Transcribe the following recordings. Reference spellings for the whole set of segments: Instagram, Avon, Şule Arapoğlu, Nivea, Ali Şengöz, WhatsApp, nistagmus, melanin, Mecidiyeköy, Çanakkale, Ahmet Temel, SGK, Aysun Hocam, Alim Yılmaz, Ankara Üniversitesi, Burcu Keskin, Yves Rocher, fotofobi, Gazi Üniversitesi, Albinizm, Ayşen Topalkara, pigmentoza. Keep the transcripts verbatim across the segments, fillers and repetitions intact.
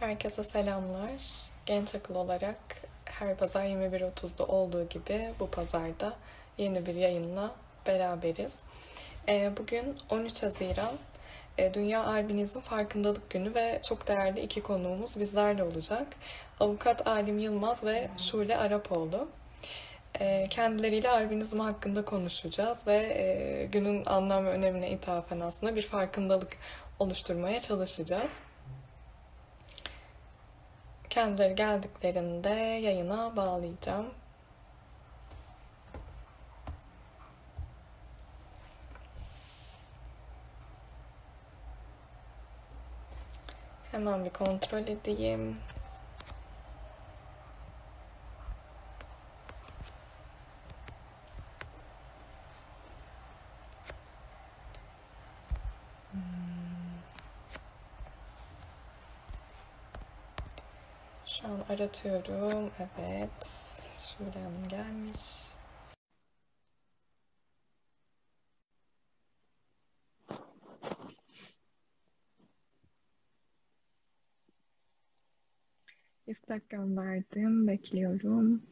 Herkese selamlar. Genç Akıl olarak her pazar yirmi bir otuzda olduğu gibi bu pazarda yeni bir yayınla beraberiz. Bugün on üç Haziran, Dünya Albinizm Farkındalık Günü ve çok değerli iki konuğumuz bizlerle olacak. Avukat Alim Yılmaz ve Şule Arapoğlu. Kendileriyle albinizm hakkında konuşacağız ve günün anlam ve önemine ithafen aslında bir farkındalık oluşturmaya çalışacağız. Kendileri geldiklerinde yayına bağlayacağım. Hemen bir kontrol edeyim. Şu an aratıyorum. Evet. Şuradan gelmiş. İstek gönderdim. Bekliyorum.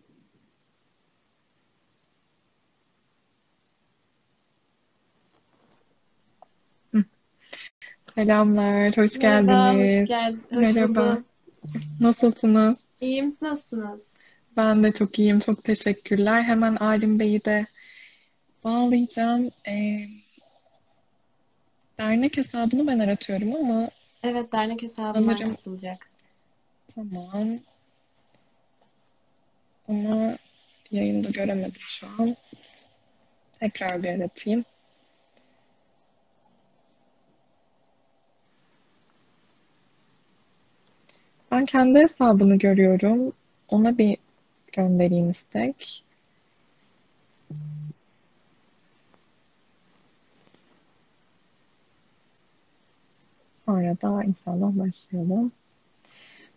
Selamlar. Hoş merhaba, geldiniz. Hoş gel hoş merhaba. Buldum. Nasılsınız? İyiyim, nasılsınız? Ben de çok iyiyim, çok teşekkürler. Hemen Alim Bey'i de bağlayacağım. Ee, dernek hesabını ben aratıyorum ama... Evet, dernek hesabına sanırım... katılacak. Tamam. Ama yayında göremedim şu an. Tekrar bir aratayım. Ben kendi hesabını görüyorum. Ona bir göndereyim istek. Sonra da inşallah başlayalım.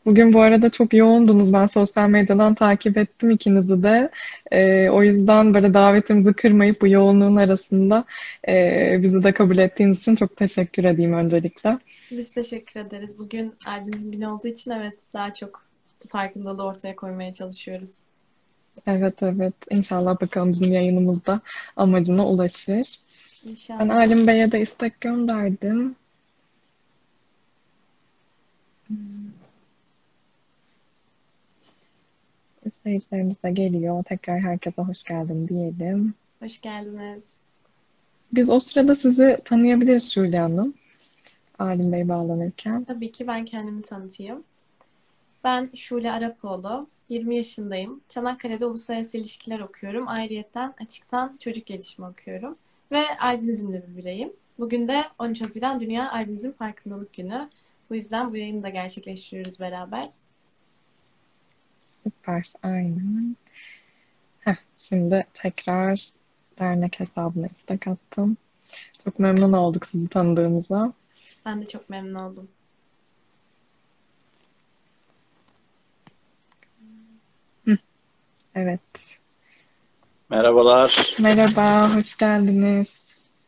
Bugün bu arada çok yoğundunuz. Ben sosyal medyadan takip ettim ikinizi de. E, o yüzden böyle davetimizi kırmayıp bu yoğunluğun arasında e, bizi de kabul ettiğiniz için çok teşekkür edeyim öncelikle. Biz teşekkür ederiz. Bugün albinizm günü olduğu için evet daha çok farkındalığı ortaya koymaya çalışıyoruz. Evet evet. İnşallah bakalım bizim yayınımız da amacına ulaşır. İnşallah. Ben Alim Bey'e de istek gönderdim. Hmm. İzleyicilerimiz de geliyor. Tekrar herkese hoş geldin diyelim. Hoş geldiniz. Biz o sırada sizi tanıyabiliriz Şule Hanım. Alim Bey bağlanırken. Tabii ki ben kendimi tanıtayım. Ben Şule Arapoğlu. yirmi yaşındayım. Çanakkale'de uluslararası ilişkiler okuyorum. Ayrıyeten açıktan çocuk gelişimi okuyorum. Ve albinizmli bir bireyim. Bugün de on üç Haziran Dünya Albinizm Farkındalık Günü. Bu yüzden bu yayını da gerçekleştiriyoruz beraber. Süper, aynen. Heh, şimdi tekrar dernek hesabına istek attım. Çok memnun olduk sizi tanıdığımıza. Ben de çok memnun oldum. Hı, evet. Merhabalar. Merhaba, hoş geldiniz.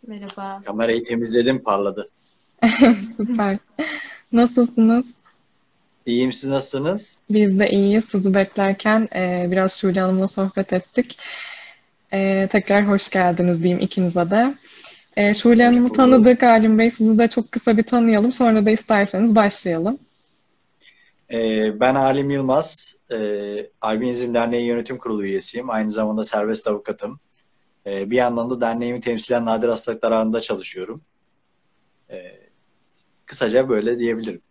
Merhaba. Kamerayı temizledim, parladı. Süper. Nasılsınız? İyiyim, siz nasılsınız? Biz de iyiyiz. Sizi beklerken e, biraz Şule Hanım'la sohbet ettik. E, tekrar hoş geldiniz diyeyim ikinize de. E, Şule Hanım'ı tanıdık Alim Bey. Sizi de çok kısa bir tanıyalım. Sonra da isterseniz başlayalım. E, ben Alim Yılmaz. E, Albinizm Derneği Yönetim Kurulu üyesiyim. Aynı zamanda serbest avukatım. E, bir yandan da derneğimi temsilen nadir hastalıklar alanında çalışıyorum. E, kısaca böyle diyebilirim.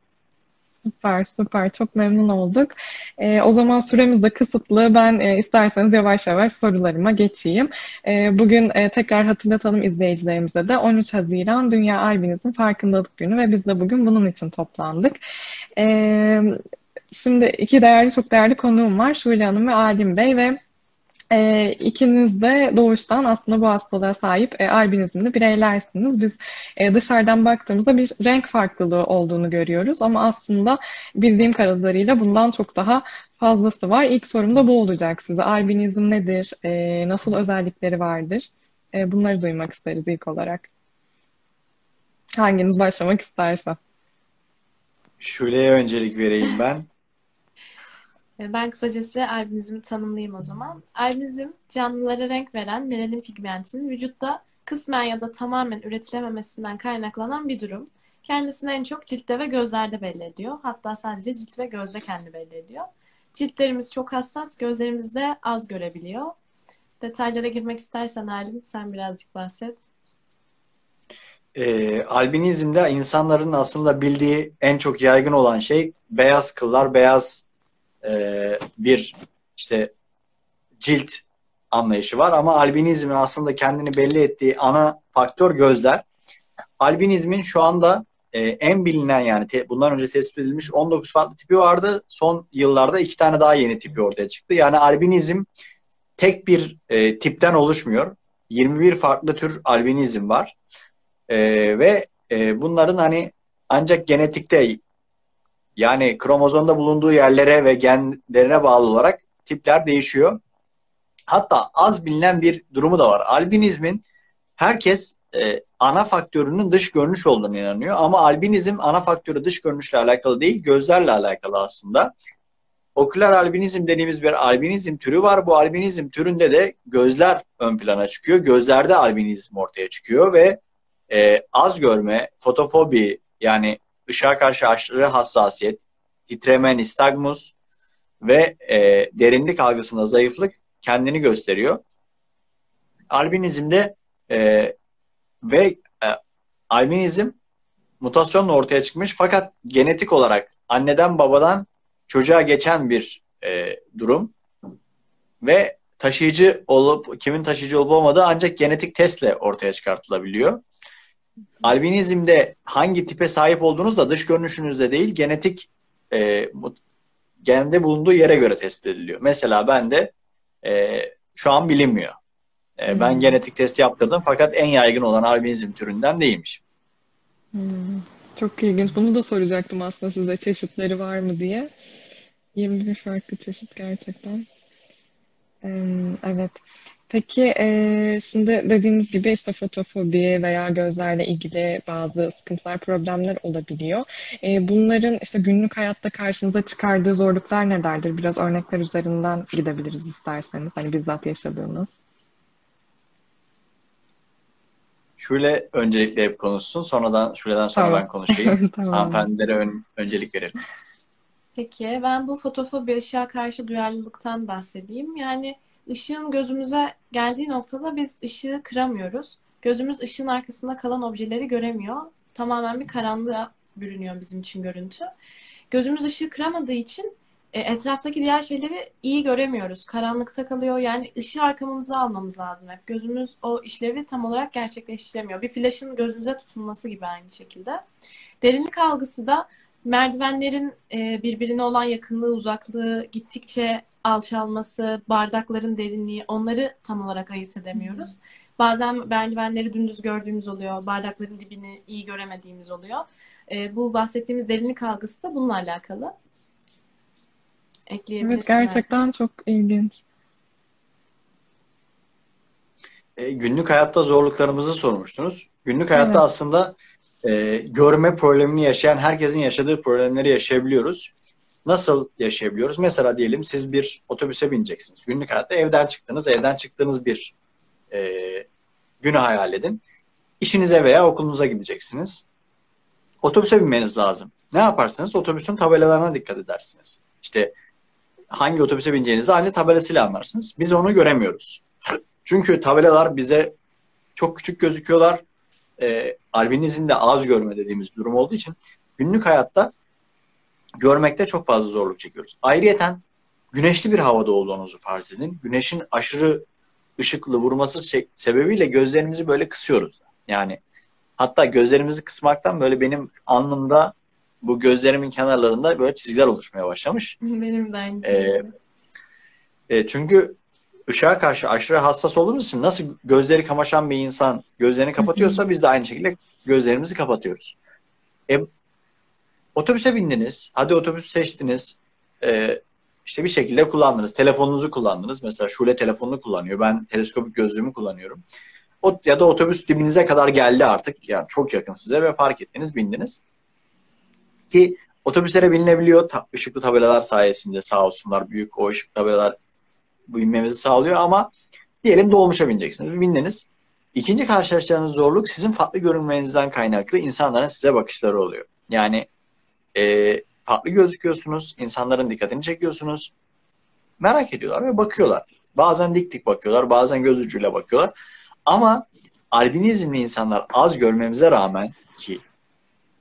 Süper, süper. Çok memnun olduk. E, o zaman süremiz de kısıtlı. Ben e, isterseniz yavaş yavaş sorularıma geçeyim. E, bugün e, tekrar hatırlatalım izleyicilerimize de on üç Haziran Dünya Albinizm Farkındalık Günü ve biz de bugün bunun için toplandık. E, şimdi iki değerli, çok değerli konuğum var. Şule Hanım ve Alim Bey ve E, ikiniz de doğuştan aslında bu hastalığa sahip e, albinizmli bireylersiniz. Biz e, dışarıdan baktığımızda bir renk farklılığı olduğunu görüyoruz. Ama aslında bildiğim kadarıyla bundan çok daha fazlası var. İlk sorum da bu olacak size. Albinizm nedir? E, nasıl özellikleri vardır? E, bunları duymak isteriz ilk olarak. Hanginiz başlamak isterse. Şule'ye öncelik vereyim ben. Ben kısacası albinizmi tanımlayayım o zaman. Albinizm, canlılara renk veren melanin pigmentinin vücutta kısmen ya da tamamen üretilememesinden kaynaklanan bir durum. Kendisini en çok ciltte ve gözlerde belli ediyor. Hatta sadece cilt ve gözde kendini belli ediyor. Ciltlerimiz çok hassas, gözlerimiz de az görebiliyor. Detaylara girmek istersen Alim, sen birazcık bahset. E, albinizmde insanların aslında bildiği en çok yaygın olan şey beyaz kıllar, beyaz e, bir işte cilt anlayışı var. Ama albinizmin aslında kendini belli ettiği ana faktör gözler. Albinizmin şu anda e, en bilinen yani te, bundan önce tespit edilmiş on dokuz farklı tipi vardı. Son yıllarda iki tane daha yeni tipi ortaya çıktı. Yani albinizm tek bir e, tipten oluşmuyor. yirmi bir farklı tür albinizm var. E, ve e, bunların hani ancak genetikte yani kromozomda bulunduğu yerlere ve genlerine bağlı olarak tipler değişiyor. Hatta az bilinen bir durumu da var. Albinizmin herkes e, ana faktörünün dış görünüş olduğunu inanıyor. Ama albinizm ana faktörü dış görünüşle alakalı değil, gözlerle alakalı aslında. Oküler albinizm dediğimiz bir albinizm türü var. Bu albinizm türünde de gözler ön plana çıkıyor. Gözlerde albinizm ortaya çıkıyor ve e, az görme, fotofobi yani ışığa karşı aşırı hassasiyet, titreme, nistagmus ve e, derinlik algısında zayıflık kendini gösteriyor. Albinizmde e, ve e, albinizm mutasyonla ortaya çıkmış fakat genetik olarak anneden babadan çocuğa geçen bir e, durum ve taşıyıcı olup kimin taşıyıcı olup olmadığı ancak genetik testle ortaya çıkartılabiliyor. Albinizmde hangi tipe sahip olduğunuz da dış görünüşünüzde değil genetik e, gende bulunduğu yere göre tespit ediliyor. Mesela ben de e, şu an bilinmiyor. E, hmm. Ben genetik testi yaptırdım fakat en yaygın olan albinizm türünden değilmiş. Hmm. Çok ilginç. Bunu da soracaktım aslında size çeşitleri var mı diye. yirmi bir farklı çeşit gerçekten. Ee, evet. Peki e, şimdi dediğiniz gibi işte fotofobi veya gözlerle ilgili bazı sıkıntılar, problemler olabiliyor. E, bunların işte günlük hayatta karşınıza çıkardığı zorluklar nelerdir? Biraz örnekler üzerinden gidebiliriz isterseniz. Hani bizzat yaşadığınız. Şule öncelikle hep konuşsun. Sonradan Şule'den sonra tamam. Ben konuşayım. Tamam. Hanımefendilere ön, öncelik verelim. Peki ben bu fotofobi ışığa karşı duyarlılıktan bahsedeyim. Yani ışığın gözümüze geldiği noktada biz ışığı kıramıyoruz. Gözümüz ışığın arkasında kalan objeleri göremiyor. Tamamen bir karanlığa bürünüyor bizim için görüntü. Gözümüz ışığı kıramadığı için etraftaki diğer şeyleri iyi göremiyoruz. Karanlıkta kalıyor. Yani ışığı arkamıza almamız lazım hep. Gözümüz o işlevi tam olarak gerçekleştiremiyor. Bir flaşın gözünüze tutulması gibi aynı şekilde. Derinlik algısı da merdivenlerin birbirine olan yakınlığı, uzaklığı, gittikçe alçalması, bardakların derinliği, onları tam olarak ayırt edemiyoruz. Bazen merdivenleri dümdüz gördüğümüz oluyor. Bardakların dibini iyi göremediğimiz oluyor. Bu bahsettiğimiz derinlik algısı da bununla alakalı. Evet, gerçekten çok ilginç. E, günlük hayatta zorluklarımızı sormuştunuz. Günlük hayatta evet. Aslında e, görme problemini yaşayan herkesin yaşadığı problemleri yaşayabiliyoruz. Nasıl yaşayabiliyoruz? Mesela diyelim siz bir otobüse bineceksiniz. Günlük hayatta evden çıktınız. Evden çıktığınız bir e, günü hayal edin. İşinize veya okulunuza gideceksiniz. Otobüse binmeniz lazım. Ne yaparsınız? Otobüsün tabelalarına dikkat edersiniz. İşte hangi otobüse bineceğinizi ancak tabelasıyla anlarsınız. Biz onu göremiyoruz. Çünkü tabelalar bize çok küçük gözüküyorlar. E, albinizmde az görme dediğimiz bir durum olduğu için günlük hayatta görmekte çok fazla zorluk çekiyoruz. Ayrıyeten güneşli bir havada olduğunuzu farz edin. Güneşin aşırı ışıklı vurması sebebiyle gözlerimizi böyle kısıyoruz. Yani hatta gözlerimizi kısmaktan böyle benim alnımda bu gözlerimin kenarlarında böyle çizgiler oluşmaya başlamış. Benim de aynı ee, e, çünkü ışığa karşı aşırı hassas olduğumuz için nasıl gözleri kamaşan bir insan gözlerini kapatıyorsa biz de aynı şekilde gözlerimizi kapatıyoruz. E, otobüse bindiniz, hadi otobüs seçtiniz, e, işte bir şekilde kullandınız, telefonunuzu kullandınız. Mesela Şule telefonunu kullanıyor, ben teleskopik gözlüğümü kullanıyorum. O, ya da otobüs dibinize kadar geldi artık, yani çok yakın size ve fark ettiniz, bindiniz. Ki Otobüslere binilebiliyor. Ta ışıklı tabelalar sayesinde sağ olsunlar. Büyük o ışıklı tabelalar binmemizi sağlıyor ama diyelim dolmuşa bineceksiniz. Bindiniz. İkinci karşılaşacağınız zorluk sizin farklı görünmenizden kaynaklı insanların size bakışları oluyor. Yani e, farklı gözüküyorsunuz. İnsanların dikkatini çekiyorsunuz. Merak ediyorlar ve bakıyorlar. Bazen dik dik bakıyorlar. Bazen göz ucuyla bakıyorlar. Ama albinizmli insanlar az görmemize rağmen ki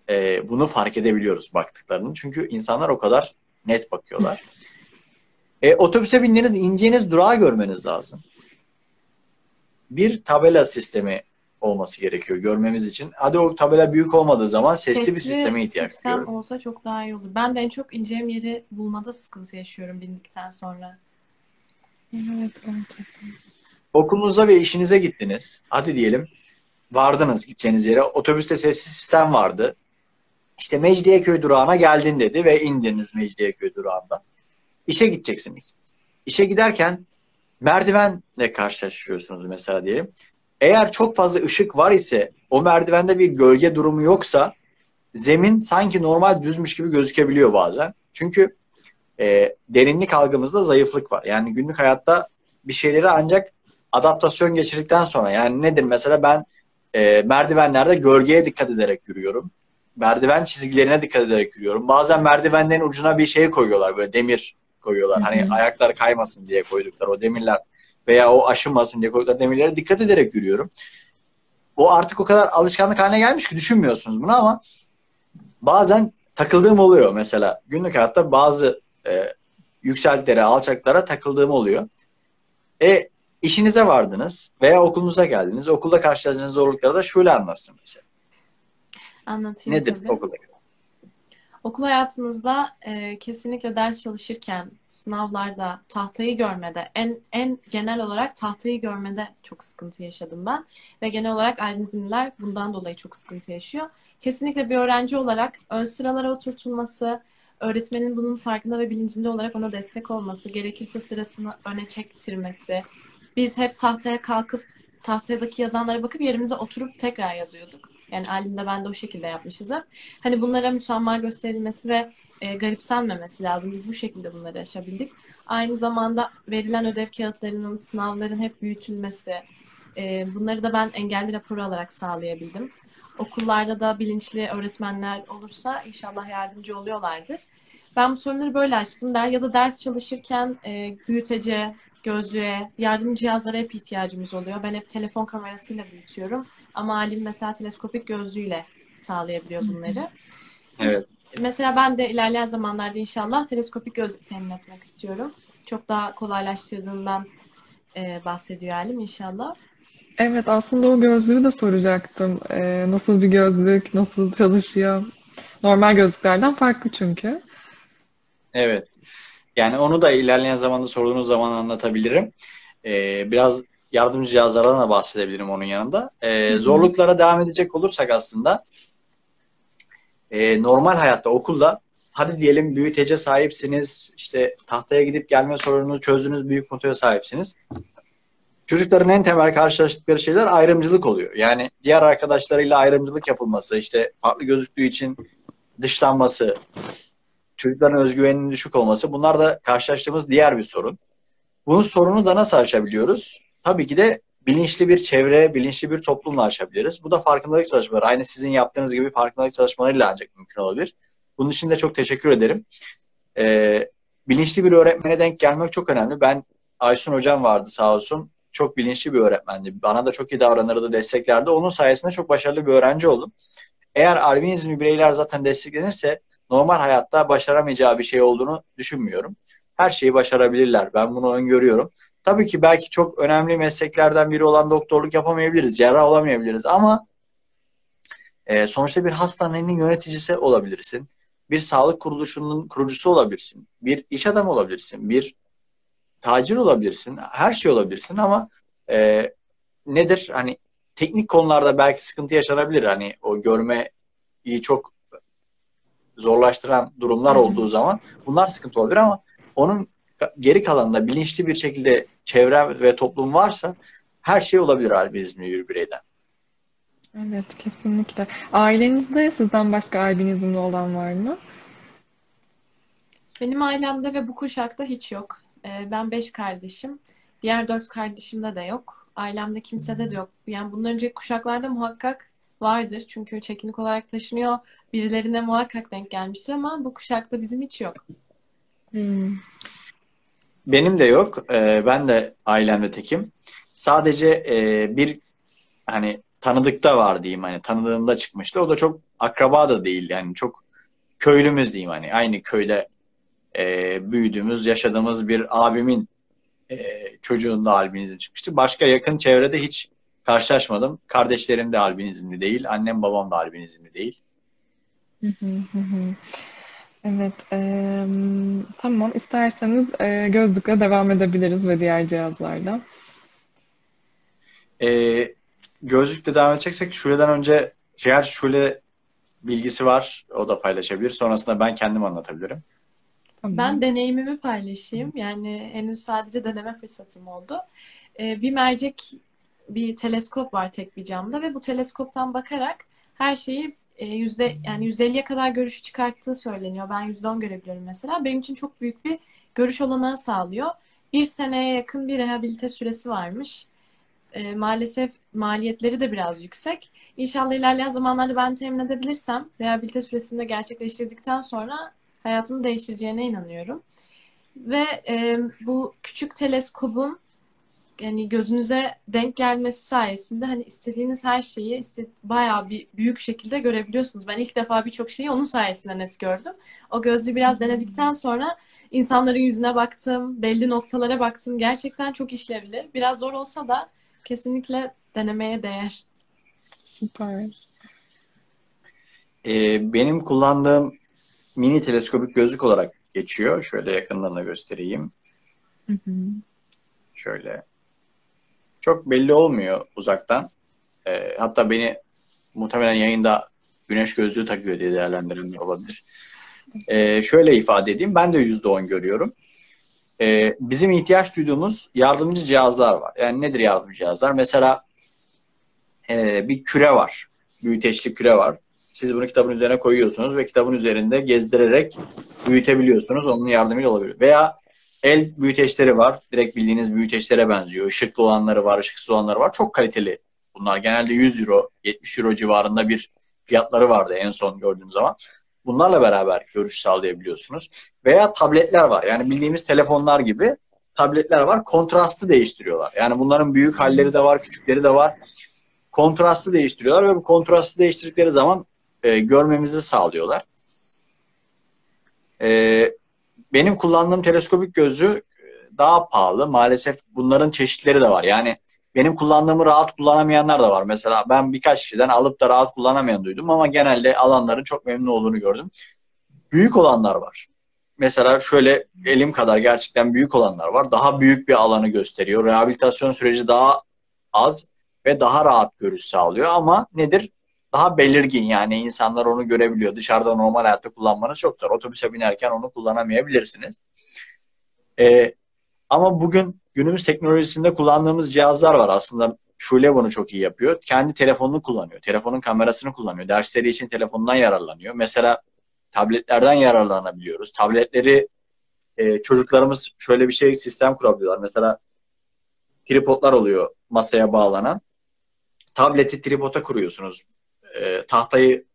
e, bunu fark edebiliyoruz baktıklarını. Çünkü insanlar o kadar net bakıyorlar. E, otobüse bindiğiniz, ineceğiniz durağı görmeniz lazım. Bir tabela sistemi olması gerekiyor görmemiz için. Hadi o tabela büyük olmadığı zaman sesli, sesli bir sisteme ihtiyaç sistem duyuyoruz. Olsa çok daha iyi olur. Ben de en çok ineceğim yeri bulmada sıkıntı yaşıyorum bindikten sonra. Evet, gerçekten. Okulunuza ve işinize gittiniz. Hadi diyelim vardınız gideceğiniz yere. Otobüste sesli sistem vardı. İşte Mecidiyeköy durağına geldin dedi ve indiniz Mecidiyeköy durağında. İşe gideceksiniz. İşe giderken merdivenle karşılaşıyorsunuz mesela diyelim. Eğer çok fazla ışık var ise, o merdivende bir gölge durumu yoksa zemin sanki normal düzmüş gibi gözükebiliyor bazen. Çünkü e, derinlik algımızda zayıflık var. Yani günlük hayatta bir şeyleri ancak adaptasyon geçirdikten sonra, yani nedir mesela ben e, merdivenlerde gölgeye dikkat ederek yürüyorum. Merdiven çizgilerine dikkat ederek yürüyorum. Bazen merdivenlerin ucuna bir şey koyuyorlar, böyle demir koyuyorlar. Hı-hı. Hani ayaklar kaymasın diye koyduklar o demirler veya o aşınmasın diye koydukları demirlere dikkat ederek yürüyorum. O artık o kadar alışkanlık haline gelmiş ki düşünmüyorsunuz bunu ama bazen takıldığım oluyor mesela. Günlük hayatta bazı e, yükseltilere, alçaklara takıldığım oluyor. E işinize vardınız veya okulunuza geldiniz. Okulda karşılaştığınız zorluklara da şöyle anlatsın mesela. Anlatayım. Nedir tabii. Okulda? Okul hayatınızda e, kesinlikle ders çalışırken, sınavlarda, tahtayı görmede, en en genel olarak tahtayı görmede çok sıkıntı yaşadım ben. Ve genel olarak albinizmliler bundan dolayı çok sıkıntı yaşıyor. Kesinlikle bir öğrenci olarak ön sıralara oturtulması, öğretmenin bunun farkında ve bilincinde olarak ona destek olması, gerekirse sırasını öne çektirmesi. Biz hep tahtaya kalkıp, tahtadaki yazanlara bakıp yerimize oturup tekrar yazıyorduk. Yani Alim'de ben de o şekilde yapmışız hep. Hani bunlara müsamaha gösterilmesi ve e, garipsenmemesi lazım. Biz bu şekilde bunları aşabildik. Aynı zamanda verilen ödev kağıtlarının, sınavların hep büyütülmesi. E, bunları da ben engelli raporu alarak sağlayabildim. Okullarda da bilinçli öğretmenler olursa inşallah yardımcı oluyorlardır. Ben bu sorunları böyle açtım. Der, ya da ders çalışırken e, büyütece, gözlüğe, yardım cihazlara hep ihtiyacımız oluyor. Ben hep telefon kamerasıyla büyütüyorum. Ama Alim mesela teleskopik gözlüğüyle sağlayabiliyor bunları. Evet. İşte mesela ben de ilerleyen zamanlarda inşallah teleskopik gözlük temin etmek istiyorum. Çok daha kolaylaştırdığından e, bahsediyor Alim inşallah. Evet, aslında o gözlüğü de soracaktım. E, nasıl bir gözlük, nasıl çalışıyor? Normal gözlüklerden farklı çünkü. Evet. Yani onu da ilerleyen zamanda sorduğunuz zaman anlatabilirim. Ee, biraz yardımcı cihazlardan da bahsedebilirim onun yanında. Ee, zorluklara devam edecek olursak aslında e, normal hayatta, okulda hadi diyelim büyütece sahipsiniz, işte tahtaya gidip gelme sorununu çözdüğünüz büyük notuya sahipsiniz. Çocukların en temel karşılaştıkları şeyler ayrımcılık oluyor. Yani diğer arkadaşlarıyla ayrımcılık yapılması, işte farklı gözüktüğü için dışlanması, çocukların özgüveninin düşük olması, bunlar da karşılaştığımız diğer bir sorun. Bunun sorunu da nasıl aşabiliyoruz? Tabii ki de bilinçli bir çevre, bilinçli bir toplumla aşabiliriz. Bu da farkındalık çalışmaları. Aynı sizin yaptığınız gibi farkındalık çalışmalarıyla ancak mümkün olabilir. Bunun için de çok teşekkür ederim. Ee, bilinçli bir öğretmene denk gelmek çok önemli. Ben, Aysun Hocam vardı sağ olsun. Çok bilinçli bir öğretmendi. Bana da çok iyi davranırdı, desteklerdi. Onun sayesinde çok başarılı bir öğrenci oldum. Eğer albinizmli bireyler zaten desteklenirse normal hayatta başaramayacağı bir şey olduğunu düşünmüyorum. Her şeyi başarabilirler. Ben bunu öngörüyorum. Tabii ki belki çok önemli mesleklerden biri olan doktorluk yapamayabiliriz, cerrah olamayabiliriz ama e, sonuçta bir hastanenin yöneticisi olabilirsin. Bir sağlık kuruluşunun kurucusu olabilirsin. Bir iş adamı olabilirsin. Bir tacir olabilirsin. Her şey olabilirsin ama e, nedir? Hani teknik konularda belki sıkıntı yaşanabilir. Hani o görmeyi çok zorlaştıran durumlar olduğu zaman bunlar sıkıntı olabilir ama onun geri kalanında bilinçli bir şekilde çevre ve toplum varsa her şey olabilir albinizmli bireyden. Evet, kesinlikle. Ailenizde sizden başka albinizmli olan var mı? Benim ailemde ve bu kuşakta hiç yok. Ben beş kardeşim. Diğer dört kardeşimde de yok. Ailemde kimsede de yok. Yani bundan önceki kuşaklarda muhakkak vardır. Çünkü çekinik olarak taşınıyor. Birilerine muhakkak denk gelmiştir ama bu kuşakta bizim hiç yok. Hmm. Benim de yok. Ben de ailemde tekim. Sadece bir hani tanıdıkta var diyeyim. Hani tanıdığımda çıkmıştı. O da çok akraba da değil. Yani çok köylümüz diyeyim. Hani aynı köyde E, büyüdüğümüz, yaşadığımız bir abimin e, çocuğunda albinizm çıkmıştı. Başka yakın çevrede hiç karşılaşmadım. Kardeşlerim de albinizmli değil. Annem babam da albinizmli değil. Evet. E, tamam. İsterseniz e, gözlükle devam edebiliriz ve diğer cihazlarla. E, gözlükle devam edeceksek Şule'den önce diğer Şule bilgisi var. O da paylaşabilir. Sonrasında ben kendim anlatabilirim. Tamam. Ben deneyimimi paylaşayım. Yani henüz sadece deneme fırsatım oldu. Ee, bir mercek, bir teleskop var tek bir camda ve bu teleskoptan bakarak her şeyi e, yüzde yani yüzde elliye kadar görüşü çıkarttığı söyleniyor. Ben yüzde on görebiliyorum mesela. Benim için çok büyük bir görüş olanağı sağlıyor. Bir seneye yakın bir rehabilite süresi varmış. E, maalesef maliyetleri de biraz yüksek. İnşallah ilerleyen zamanlarda ben temin edebilirsem rehabilite süresini de gerçekleştirdikten sonra hayatımı değiştireceğine inanıyorum. Ve e, bu küçük teleskobun yani gözünüze denk gelmesi sayesinde hani istediğiniz her şeyi işte bayağı bir büyük şekilde görebiliyorsunuz. Ben ilk defa birçok şeyi onun sayesinde net gördüm. O gözlüğü biraz denedikten sonra insanların yüzüne baktım, belli noktalara baktım. Gerçekten çok işlevli. Biraz zor olsa da kesinlikle denemeye değer. Süper. Ee, benim kullandığım mini teleskopik gözlük olarak geçiyor. Şöyle yakından da göstereyim. Hı hı. Şöyle. Çok belli olmuyor uzaktan. E, hatta beni muhtemelen yayında güneş gözlüğü takıyor diye değerlendirilmiş olabilir. E, şöyle ifade edeyim. Ben de yüzde on görüyorum. E, bizim ihtiyaç duyduğumuz yardımcı cihazlar var. Yani nedir yardımcı cihazlar? Mesela e, bir küre var. Büyüteçli küre var. Siz bunu kitabın üzerine koyuyorsunuz ve kitabın üzerinde gezdirerek büyütebiliyorsunuz. Onun yardımıyla olabilir. Veya el büyüteçleri var. Direkt bildiğiniz büyüteçlere benziyor. Işıklı olanları var, ışıksız olanları var. Çok kaliteli bunlar. Genelde yüz euro, yetmiş euro civarında bir fiyatları vardı en son gördüğüm zaman. Bunlarla beraber görüş sağlayabiliyorsunuz. Veya tabletler var. Yani bildiğimiz telefonlar gibi tabletler var. Kontrastı değiştiriyorlar. Yani bunların büyük halleri de var, küçükleri de var. Kontrastı değiştiriyorlar ve bu kontrastı değiştirdikleri zaman E, görmemizi sağlıyorlar. E, benim kullandığım teleskopik gözlüğü daha pahalı. Maalesef bunların çeşitleri de var. Yani benim kullandığımı rahat kullanamayanlar da var. Mesela ben birkaç kişiden alıp da rahat kullanamayan duydum ama genelde alanların çok memnun olduğunu gördüm. Büyük olanlar var. Mesela şöyle elim kadar gerçekten büyük olanlar var. Daha büyük bir alanı gösteriyor. Rehabilitasyon süreci daha az ve daha rahat görüş sağlıyor ama nedir? Daha belirgin, yani insanlar onu görebiliyor. Dışarıda normal hayatta kullanmanız çok zor. Otobüse binerken onu kullanamayabilirsiniz. Ee, ama bugün günümüz teknolojisinde kullandığımız cihazlar var. Aslında Şule bunu çok iyi yapıyor. Kendi telefonunu kullanıyor. Telefonun kamerasını kullanıyor. Dersleri için telefondan yararlanıyor. Mesela tabletlerden yararlanabiliyoruz. Tabletleri e, çocuklarımız şöyle bir şey sistem kurabiliyorlar. Mesela tripodlar oluyor masaya bağlanan. Tableti tripoda kuruyorsunuz. tahtayı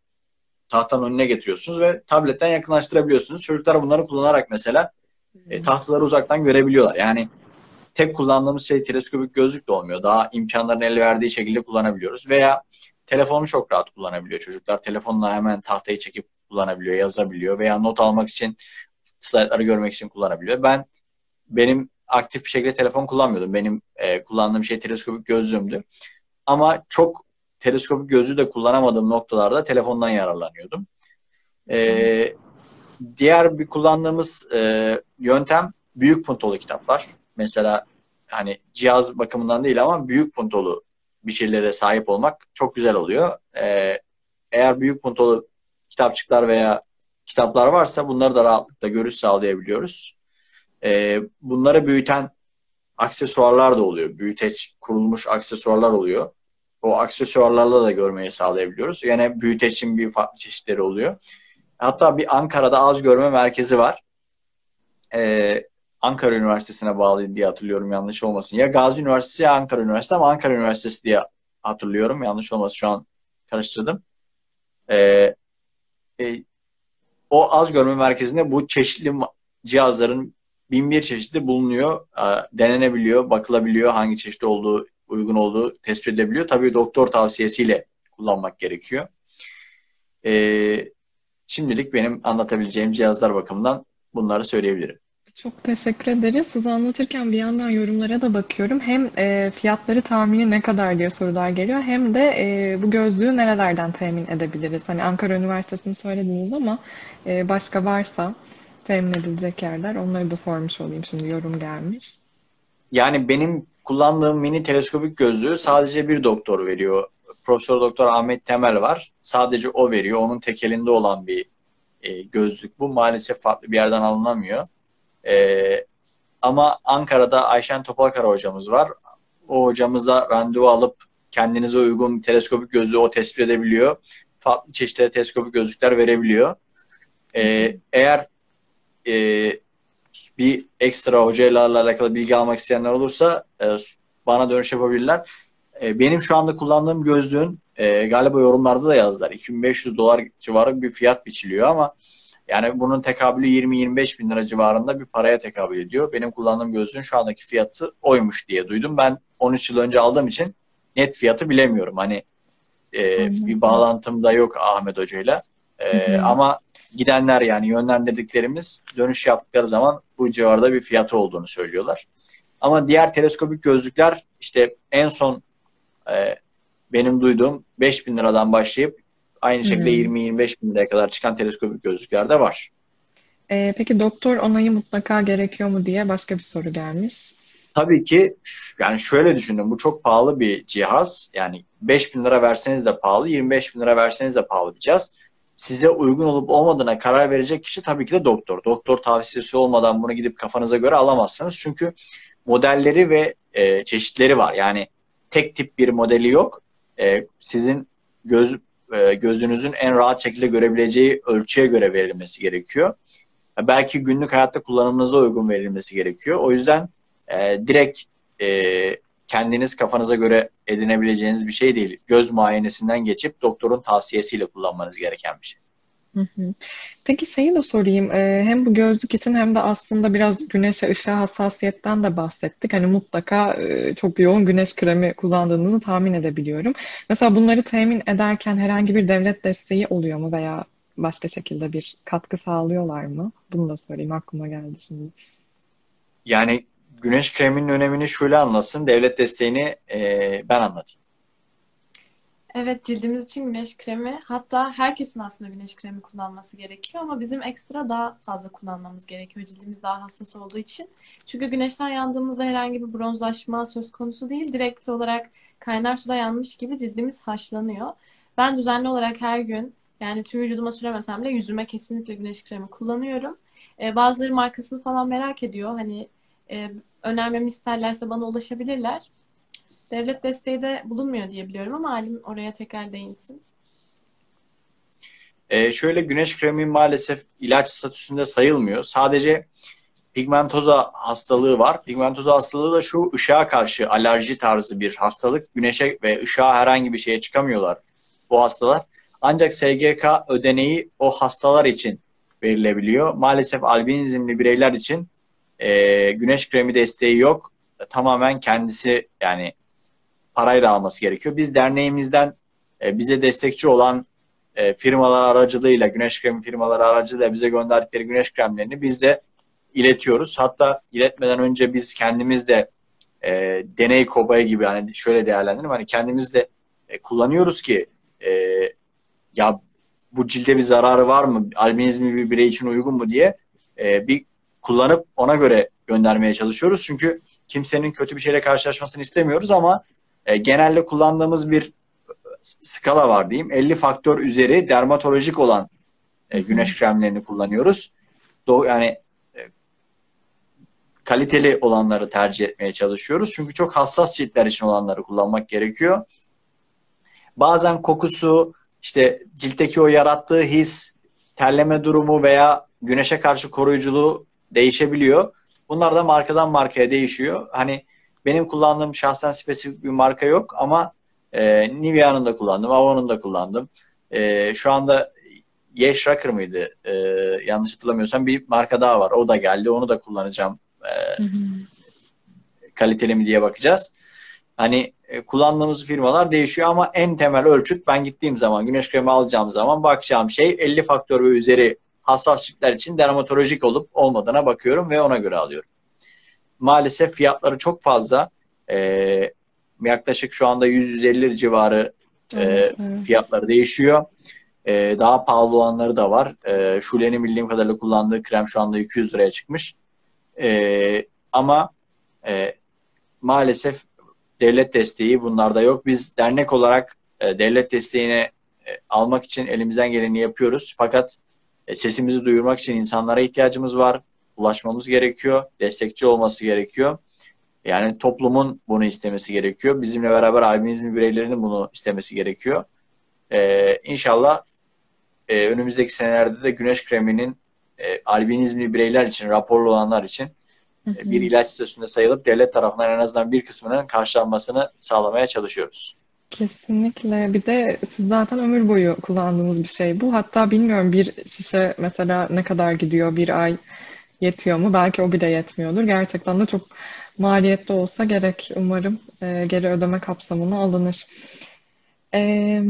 tahtanın önüne getiriyorsunuz ve tabletten yakınlaştırabiliyorsunuz. Çocuklar bunları kullanarak mesela e, tahtaları uzaktan görebiliyorlar. Yani tek kullandığımız şey teleskopik gözlük de olmuyor. Daha imkanların el verdiği şekilde kullanabiliyoruz. Veya telefonu çok rahat kullanabiliyor çocuklar. Telefonla hemen tahtayı çekip kullanabiliyor, yazabiliyor veya not almak için, slaytları görmek için kullanabiliyor. Ben benim aktif bir şekilde telefon kullanmıyordum. Benim e, kullandığım şey teleskopik gözlüğümdü. Ama çok teleskopik gözlüğü de kullanamadığım noktalarda telefondan yararlanıyordum. Ee, diğer bir kullandığımız e, yöntem büyük puntolu kitaplar. Mesela hani cihaz bakımından değil ama büyük puntolu bir şeylere sahip olmak çok güzel oluyor. Ee, eğer büyük puntolu kitapçıklar veya kitaplar varsa bunları da rahatlıkla görüş sağlayabiliyoruz. Ee, bunları büyüten aksesuarlar da oluyor. Büyüteç kurulmuş aksesuarlar oluyor. O aksesuarlarla da görmeyi sağlayabiliyoruz. Yani büyüteçin bir farklı çeşitleri oluyor. Hatta bir Ankara'da az görme merkezi var. e, Ankara Üniversitesi'ne bağlıydı diye hatırlıyorum, yanlış olmasın. Ya Gazi Üniversitesi ya Ankara Üniversitesi, ama Ankara Üniversitesi diye hatırlıyorum, yanlış olmasın, şu an karıştırdım. E, e, o az görme merkezinde bu çeşitli cihazların bin bir çeşidi bulunuyor, e, denenebiliyor, bakılabiliyor, hangi çeşit olduğu uygun olduğu tespit edebiliyor. Tabii doktor tavsiyesiyle kullanmak gerekiyor. Ee, şimdilik benim anlatabileceğim cihazlar bakımından bunları söyleyebilirim. Çok teşekkür ederiz. Siz anlatırken bir yandan yorumlara da bakıyorum. Hem e, fiyatları tahmini ne kadar diye sorular geliyor, hem de e, bu gözlüğü nerelerden temin edebiliriz? Hani Ankara Üniversitesi'ni söylediniz ama e, başka varsa temin edilecek yerler, onları da sormuş olayım, şimdi yorum gelmiş. Yani benim kullandığım mini teleskopik gözlüğü sadece bir doktor veriyor. Profesör Doktor Ahmet Temel var. Sadece o veriyor. Onun tekelinde olan bir e, gözlük bu. Maalesef farklı bir yerden alınamıyor. E, ama Ankara'da Ayşen Topalkara hocamız var. O hocamızla randevu alıp kendinize uygun teleskopik gözlüğü o tespit edebiliyor. Farklı çeşitli teleskopik gözlükler verebiliyor. E, eğer e, bir ekstra hocalarla alakalı bilgi almak isteyenler olursa e, bana dönüş yapabilirler. Benim şu anda kullandığım gözlüğün e, galiba yorumlarda da yazdılar. iki bin beş yüz dolar civarı bir fiyat biçiliyor ama yani bunun tekabülü yirmi yirmi beş bin lira civarında bir paraya tekabül ediyor. Benim kullandığım gözlüğün şu andaki fiyatı oymuş diye duydum. Ben on üç yıl önce aldığım için net fiyatı bilemiyorum. Hani e, bir bağlantım da yok Ahmet Hoca'yla. E, ama gidenler, yani yönlendirdiklerimiz, dönüş yaptıkları zaman bu civarda bir fiyatı olduğunu söylüyorlar. Ama diğer teleskopik gözlükler işte en son benim duyduğum beş bin liradan başlayıp aynı şekilde yirmi yirmi beş bin liraya kadar çıkan teleskopik gözlükler de var. E, peki doktor onayı mutlaka gerekiyor mu diye başka bir soru gelmiş. Tabii ki, yani şöyle düşündüm, bu çok pahalı bir cihaz. Yani beş bin lira verseniz de pahalı, yirmi beş bin lira verseniz de pahalı bir cihaz. Size uygun olup olmadığına karar verecek kişi tabii ki de doktor. Doktor tavsiyesi olmadan bunu gidip kafanıza göre alamazsınız. Çünkü modelleri ve e, çeşitleri var. Yani tek tip bir modeli yok. Ee, sizin göz, e, gözünüzün en rahat şekilde görebileceği ölçüye göre verilmesi gerekiyor. Belki günlük hayatta kullanımınıza uygun verilmesi gerekiyor. O yüzden e, direkt e, kendiniz kafanıza göre edinebileceğiniz bir şey değil. Göz muayenesinden geçip doktorun tavsiyesiyle kullanmanız gereken bir şey. Peki şeyi de sorayım, hem bu gözlük için hem de aslında biraz güneşe, ışığa hassasiyetten de bahsettik. Hani mutlaka çok yoğun güneş kremi kullandığınızı tahmin edebiliyorum. Mesela bunları temin ederken herhangi bir devlet desteği oluyor mu veya başka şekilde bir katkı sağlıyorlar mı? Bunu da söyleyeyim, aklıma geldi şimdi. Yani güneş kreminin önemini şöyle anlasın, devlet desteğini ben anlatayım. Evet, cildimiz için güneş kremi, hatta herkesin aslında güneş kremi kullanması gerekiyor ama bizim ekstra daha fazla kullanmamız gerekiyor cildimiz daha hassas olduğu için. Çünkü güneşten yandığımızda herhangi bir bronzlaşma söz konusu değil, direkt olarak kaynar suda yanmış gibi cildimiz haşlanıyor. Ben düzenli olarak her gün, yani tüm vücuduma süremesem de yüzüme kesinlikle güneş kremi kullanıyorum. Ee, bazıları markasını falan merak ediyor, hani e, önermemi isterlerse bana ulaşabilirler. Devlet desteği de bulunmuyor diye biliyorum ama Alim oraya tekrar değinsin. Ee, şöyle, güneş kremi maalesef ilaç statüsünde sayılmıyor. Sadece pigmentoza hastalığı var. Pigmentoza hastalığı da şu, ışığa karşı alerji tarzı bir hastalık. Güneşe ve ışığa herhangi bir şeye çıkamıyorlar bu hastalar. Ancak S G K ödeneği o hastalar için verilebiliyor. Maalesef albinizmli bireyler için e, güneş kremi desteği yok. Tamamen kendisi, yani parayla alması gerekiyor. Biz derneğimizden bize destekçi olan firmalar aracılığıyla, güneş kremi firmaları aracılığıyla bize gönderdikleri güneş kremlerini biz de iletiyoruz. Hatta iletmeden önce biz kendimiz de e, deney kobayı gibi, hani şöyle değerlendirelim, hani kendimiz de e, kullanıyoruz ki e, ya bu cilde bir zararı var mı? Albinizmli bir birey için uygun mu diye e, bir kullanıp ona göre göndermeye çalışıyoruz. Çünkü kimsenin kötü bir şeyle karşılaşmasını istemiyoruz ama e, genelde kullandığımız bir skala var diyeyim. elli faktör üzeri dermatolojik olan e, güneş kremlerini kullanıyoruz. Do- yani e, kaliteli olanları tercih etmeye çalışıyoruz. Çünkü çok hassas ciltler için olanları kullanmak gerekiyor. Bazen kokusu, işte ciltteki o yarattığı his, terleme durumu veya güneşe karşı koruyuculuğu değişebiliyor. Bunlar da markadan markaya değişiyor. Hani benim kullandığım şahsen spesifik bir marka yok ama e, Nivea'nın da kullandım, Avon'un da kullandım. E, şu anda Yves Rocher mıydı? E, yanlış hatırlamıyorsam bir marka daha var. O da geldi. Onu da kullanacağım. E, hı hı. Kaliteli mi diye bakacağız. Hani e, kullandığımız firmalar değişiyor ama en temel ölçüt ben gittiğim zaman, güneş kremi alacağım zaman bakacağım şey elli faktör ve üzeri hassaslıklar için dermatolojik olup olmadığına bakıyorum ve ona göre alıyorum. Maalesef fiyatları çok fazla. E, yaklaşık şu anda yüz yüz elli civarı e, evet, evet. fiyatları değişiyor. E, daha pahalı olanları da var. E, Şule'nin bildiğim kadarıyla kullandığı krem şu anda iki yüz liraya çıkmış. E, ama e, maalesef devlet desteği bunlarda yok. Biz dernek olarak e, devlet desteğini e, almak için elimizden geleni yapıyoruz. Fakat e, sesimizi duyurmak için insanlara ihtiyacımız var. Ulaşmamız gerekiyor. Destekçi olması gerekiyor. Yani toplumun bunu istemesi gerekiyor. Bizimle beraber albinizm bireylerinin bunu istemesi gerekiyor. Ee, inşallah e, önümüzdeki senelerde de güneş kreminin e, albinizmli bireyler için, raporlu olanlar için hı hı. E, bir ilaç statüsünde sayılıp devlet tarafından en azından bir kısmının karşılanmasını sağlamaya çalışıyoruz. Kesinlikle. Bir de siz zaten ömür boyu kullandığınız bir şey bu. Hatta bilmiyorum bir şişe mesela ne kadar gidiyor, bir ay yetiyor mu? Belki o bile yetmiyordur. Gerçekten de çok maliyetli olsa gerek. Umarım e, geri ödeme kapsamına alınır. Ee,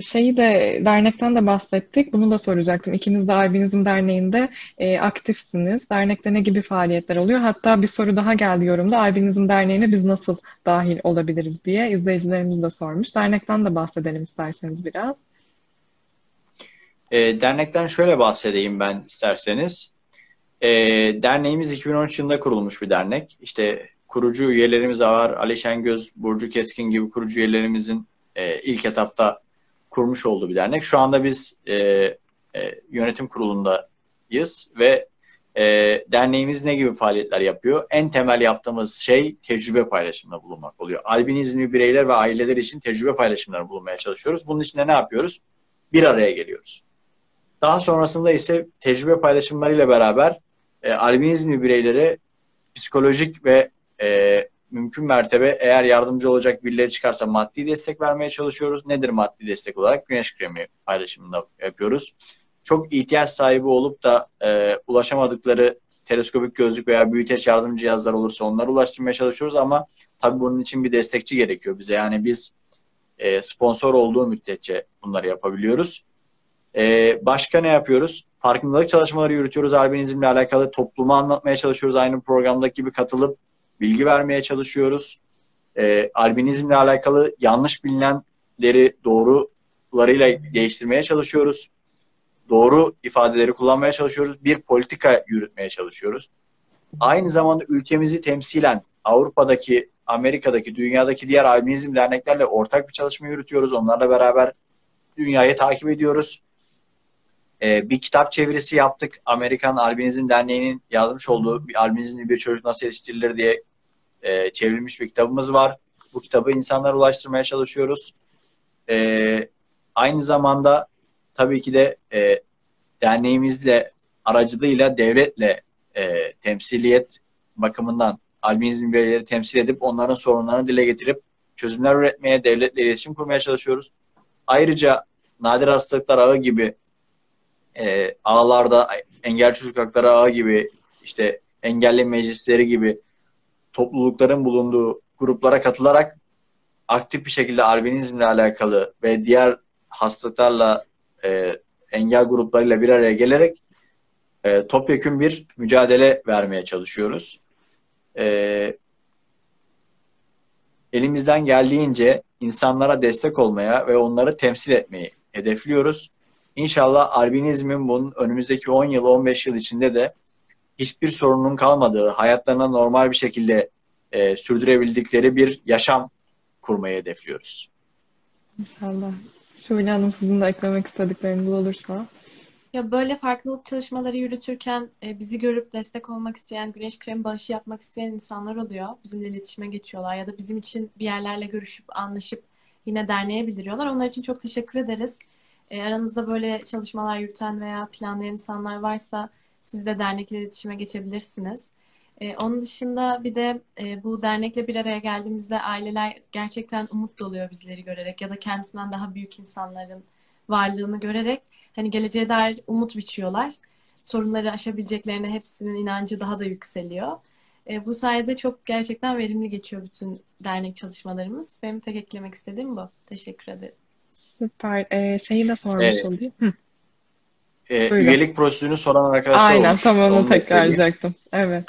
şeyi de dernekten de bahsettik. Bunu da soracaktım. İkiniz de Albinizm Derneği'nde e, aktifsiniz. Dernekte ne gibi faaliyetler oluyor? Hatta bir soru daha geldi yorumda. Albinizm Derneği'ne biz nasıl dahil olabiliriz diye izleyicilerimiz de sormuş. Dernekten de bahsedelim isterseniz biraz. E, dernekten şöyle bahsedeyim ben isterseniz. E, derneğimiz iki bin on üç yılında kurulmuş bir dernek. İşte kurucu üyelerimiz var. Ali Şengöz, Burcu Keskin gibi kurucu üyelerimizin E, ilk etapta kurmuş olduğu bir dernek. Şu anda biz e, e, yönetim kurulundayız ve e, derneğimiz ne gibi faaliyetler yapıyor? En temel yaptığımız şey tecrübe paylaşımında bulunmak oluyor. Albinizmli bireyler ve aileler için tecrübe paylaşımlarını bulunmaya çalışıyoruz. Bunun için de ne yapıyoruz? Bir araya geliyoruz. Daha sonrasında ise tecrübe paylaşımlarıyla beraber e, albinizmli bireylere psikolojik ve e, mümkün mertebe eğer yardımcı olacak birileri çıkarsa maddi destek vermeye çalışıyoruz. Nedir maddi destek olarak? Güneş kremi paylaşımında yapıyoruz. Çok ihtiyaç sahibi olup da e, ulaşamadıkları teleskopik gözlük veya büyüteç yardım cihazları olursa onlara ulaştırmaya çalışıyoruz ama tabii bunun için bir destekçi gerekiyor bize. Yani biz e, sponsor olduğu müddetçe bunları yapabiliyoruz. E, başka ne yapıyoruz? Farkındalık çalışmaları yürütüyoruz. Albinizmle alakalı topluma anlatmaya çalışıyoruz. Aynı programdaki gibi katılıp bilgi vermeye çalışıyoruz. E, albinizmle alakalı yanlış bilinenleri doğrularıyla değiştirmeye çalışıyoruz. Doğru ifadeleri kullanmaya çalışıyoruz. Bir politika yürütmeye çalışıyoruz. Aynı zamanda ülkemizi temsilen Avrupa'daki, Amerika'daki, dünyadaki diğer albinizm derneklerle ortak bir çalışma yürütüyoruz. Onlarla beraber dünyayı takip ediyoruz. E, bir kitap çevirisi yaptık. Amerikan Albinizm Derneği'nin yazmış olduğu bir albinizmli bir çocuk nasıl yetiştirilir diye e, çevrilmiş bir kitabımız var. Bu kitabı insanlara ulaştırmaya çalışıyoruz. E, aynı zamanda tabii ki de e, derneğimizle, aracılığıyla devletle e, temsiliyet bakımından albinizm bireyleri temsil edip onların sorunlarını dile getirip çözümler üretmeye, devletle iletişim kurmaya çalışıyoruz. Ayrıca nadir hastalıklar ağı gibi E, ağlarda, engel çocuk hakları ağı gibi, işte engelli meclisleri gibi toplulukların bulunduğu gruplara katılarak aktif bir şekilde albinizmle alakalı ve diğer hastalıklarla e, engel gruplarıyla bir araya gelerek e, topyekün bir mücadele vermeye çalışıyoruz. E, elimizden geldiğince insanlara destek olmaya ve onları temsil etmeyi hedefliyoruz. İnşallah albinizmin bunun önümüzdeki on yıl, on beş yıl içinde de hiçbir sorunun kalmadığı, hayatlarına normal bir şekilde e, sürdürebildikleri bir yaşam kurmayı hedefliyoruz. İnşallah. Şule Hanım, sizin de eklemek istedikleriniz olursa. Ya böyle farklılık çalışmaları yürütürken e, bizi görüp destek olmak isteyen, güneş kremi bağışı yapmak isteyen insanlar oluyor. Bizimle iletişime geçiyorlar ya da bizim için bir yerlerle görüşüp, anlaşıp yine derneğe bildiriyorlar. Onlar için çok teşekkür ederiz. Aranızda böyle çalışmalar yürüten veya planlayan insanlar varsa siz de dernekle iletişime geçebilirsiniz. Ee, onun dışında bir de e, bu dernekle bir araya geldiğimizde aileler gerçekten umut doluyor bizleri görerek ya da kendisinden daha büyük insanların varlığını görerek hani geleceğe dair umut biçiyorlar. Sorunları aşabileceklerine hepsinin inancı daha da yükseliyor. E, bu sayede çok gerçekten verimli geçiyor bütün dernek çalışmalarımız. Benim tek eklemek istediğim bu. Teşekkür ederim. Süper. Ee, şeyi de sormuş evet. olayım. Hı. E, üyelik prosedürünü soran arkadaşlar Aynen, olmuş. Aynen, tam onu tekrarlayacaktım. Evet.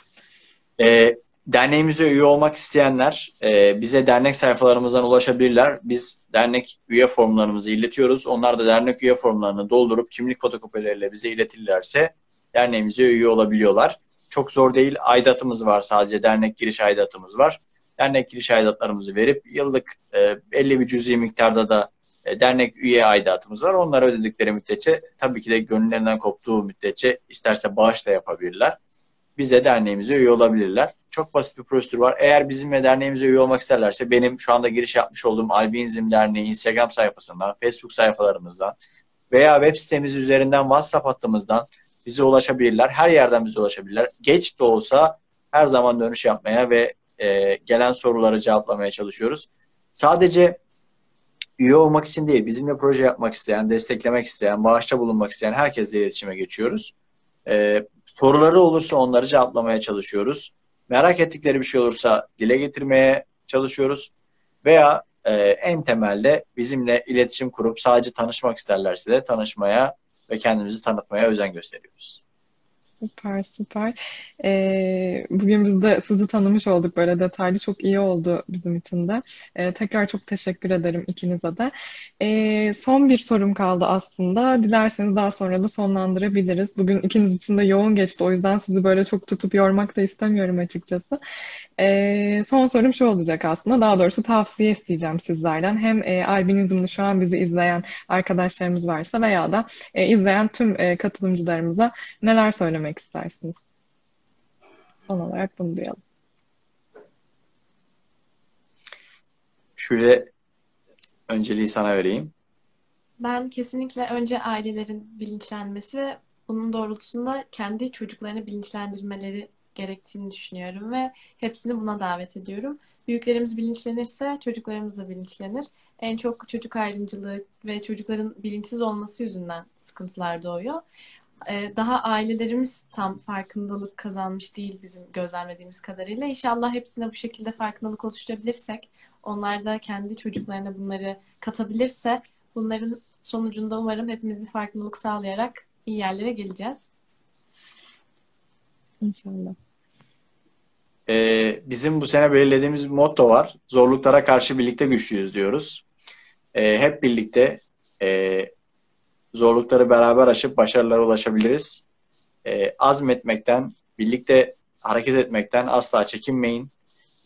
E, derneğimize üye olmak isteyenler e, bize dernek sayfalarımızdan ulaşabilirler. Biz dernek üye formlarımızı iletiyoruz. Onlar da dernek üye formlarını doldurup kimlik fotokopileriyle bize iletirlerse derneğimize üye olabiliyorlar. Çok zor değil. Aidatımız var sadece. Dernek giriş aidatımız var. Dernek giriş aidatlarımızı verip yıllık e, belli bir cüzi miktarda da dernek üye aidatımız var. Onlara ödedikleri müddetçe, tabii ki de gönüllerinden koptuğu müddetçe isterse bağış da yapabilirler. Bize derneğimize üye olabilirler. Çok basit bir prosedür var. Eğer bizimle derneğimize üye olmak isterlerse benim şu anda giriş yapmış olduğum Albinizm Derneği Instagram sayfasından, Facebook sayfalarımızdan veya web sitemiz üzerinden, WhatsApp hattımızdan bize ulaşabilirler. Her yerden bize ulaşabilirler. Geç de olsa her zaman dönüş yapmaya ve e, gelen soruları cevaplamaya çalışıyoruz. Sadece üye olmak için değil, bizimle proje yapmak isteyen, desteklemek isteyen, bağışta bulunmak isteyen herkesle iletişime geçiyoruz. Ee, soruları olursa onları cevaplamaya çalışıyoruz. Merak ettikleri bir şey olursa dile getirmeye çalışıyoruz. Veya e, en temelde bizimle iletişim kurup sadece tanışmak isterlerse de tanışmaya ve kendimizi tanıtmaya özen gösteriyoruz. Süper süper. Ee, bugün biz de sizi tanımış olduk böyle detaylı. Çok iyi oldu bizim için de. Ee, tekrar çok teşekkür ederim ikinize de. Ee, son bir sorum kaldı aslında. Dilerseniz daha sonra da sonlandırabiliriz. Bugün ikiniz için de yoğun geçti. O yüzden sizi böyle çok tutup yormak da istemiyorum açıkçası. Ee, son sorum şu olacak aslında. Daha doğrusu tavsiye isteyeceğim sizlerden. Hem e, albinizmli şu an bizi izleyen arkadaşlarımız varsa veya da e, izleyen tüm e, katılımcılarımıza neler söylemek istersiniz? Son olarak bunu duyalım. Şöyle önceliği sana vereyim. Ben kesinlikle önce ailelerin bilinçlenmesi ve bunun doğrultusunda kendi çocuklarını bilinçlendirmeleri gerektiğini düşünüyorum ve hepsini buna davet ediyorum. Büyüklerimiz bilinçlenirse çocuklarımız da bilinçlenir. En çok çocuk ayrımcılığı ve çocukların bilinçsiz olması yüzünden sıkıntılar doğuyor. Daha ailelerimiz tam farkındalık kazanmış değil bizim gözlemlediğimiz kadarıyla. İnşallah hepsine bu şekilde farkındalık oluşturabilirsek, onlar da kendi çocuklarına bunları katabilirse, bunların sonucunda umarım hepimiz bir farkındalık sağlayarak iyi yerlere geleceğiz. İnşallah. Ee, bizim bu sene belirlediğimiz bir motto var. Zorluklara karşı birlikte güçlüyüz diyoruz. Ee, hep birlikte e, zorlukları beraber aşıp başarılara ulaşabiliriz. E, azmetmekten, birlikte hareket etmekten asla çekinmeyin.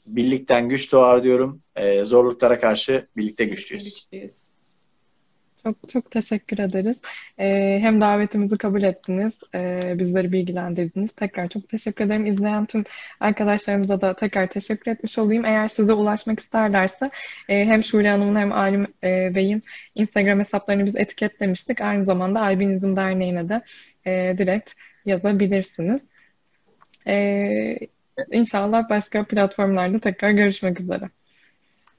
Birlikten güç doğar diyorum. E, zorluklara karşı birlikte güçlüyüz. güçlüyüz. Çok çok teşekkür ederiz. Ee, hem davetimizi kabul ettiniz, e, bizleri bilgilendirdiniz. Tekrar çok teşekkür ederim. İzleyen tüm arkadaşlarımıza da tekrar teşekkür etmiş olayım. Eğer size ulaşmak isterlerse e, hem Şule Hanım'ın hem Alim e, Bey'in Instagram hesaplarını biz etiketlemiştik. Aynı zamanda Albinizm Derneği'ne de e, direkt yazabilirsiniz. E, inşallah başka platformlarda tekrar görüşmek üzere.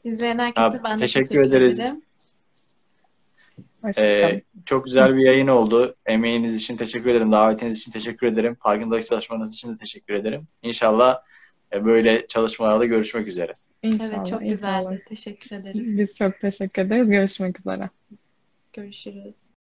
İzleyen herkese Abi, ben de teşekkür, teşekkür ederiz. Ederim. Ee, çok güzel bir yayın oldu. Emeğiniz için teşekkür ederim. Davetiniz için teşekkür ederim. Farkındalık çalışmanız için de teşekkür ederim. İnşallah böyle çalışmalarda görüşmek üzere. İnşallah, evet, çok inşallah. Güzeldi. Teşekkür ederiz. Biz çok teşekkür ederiz. Görüşmek üzere. Görüşürüz.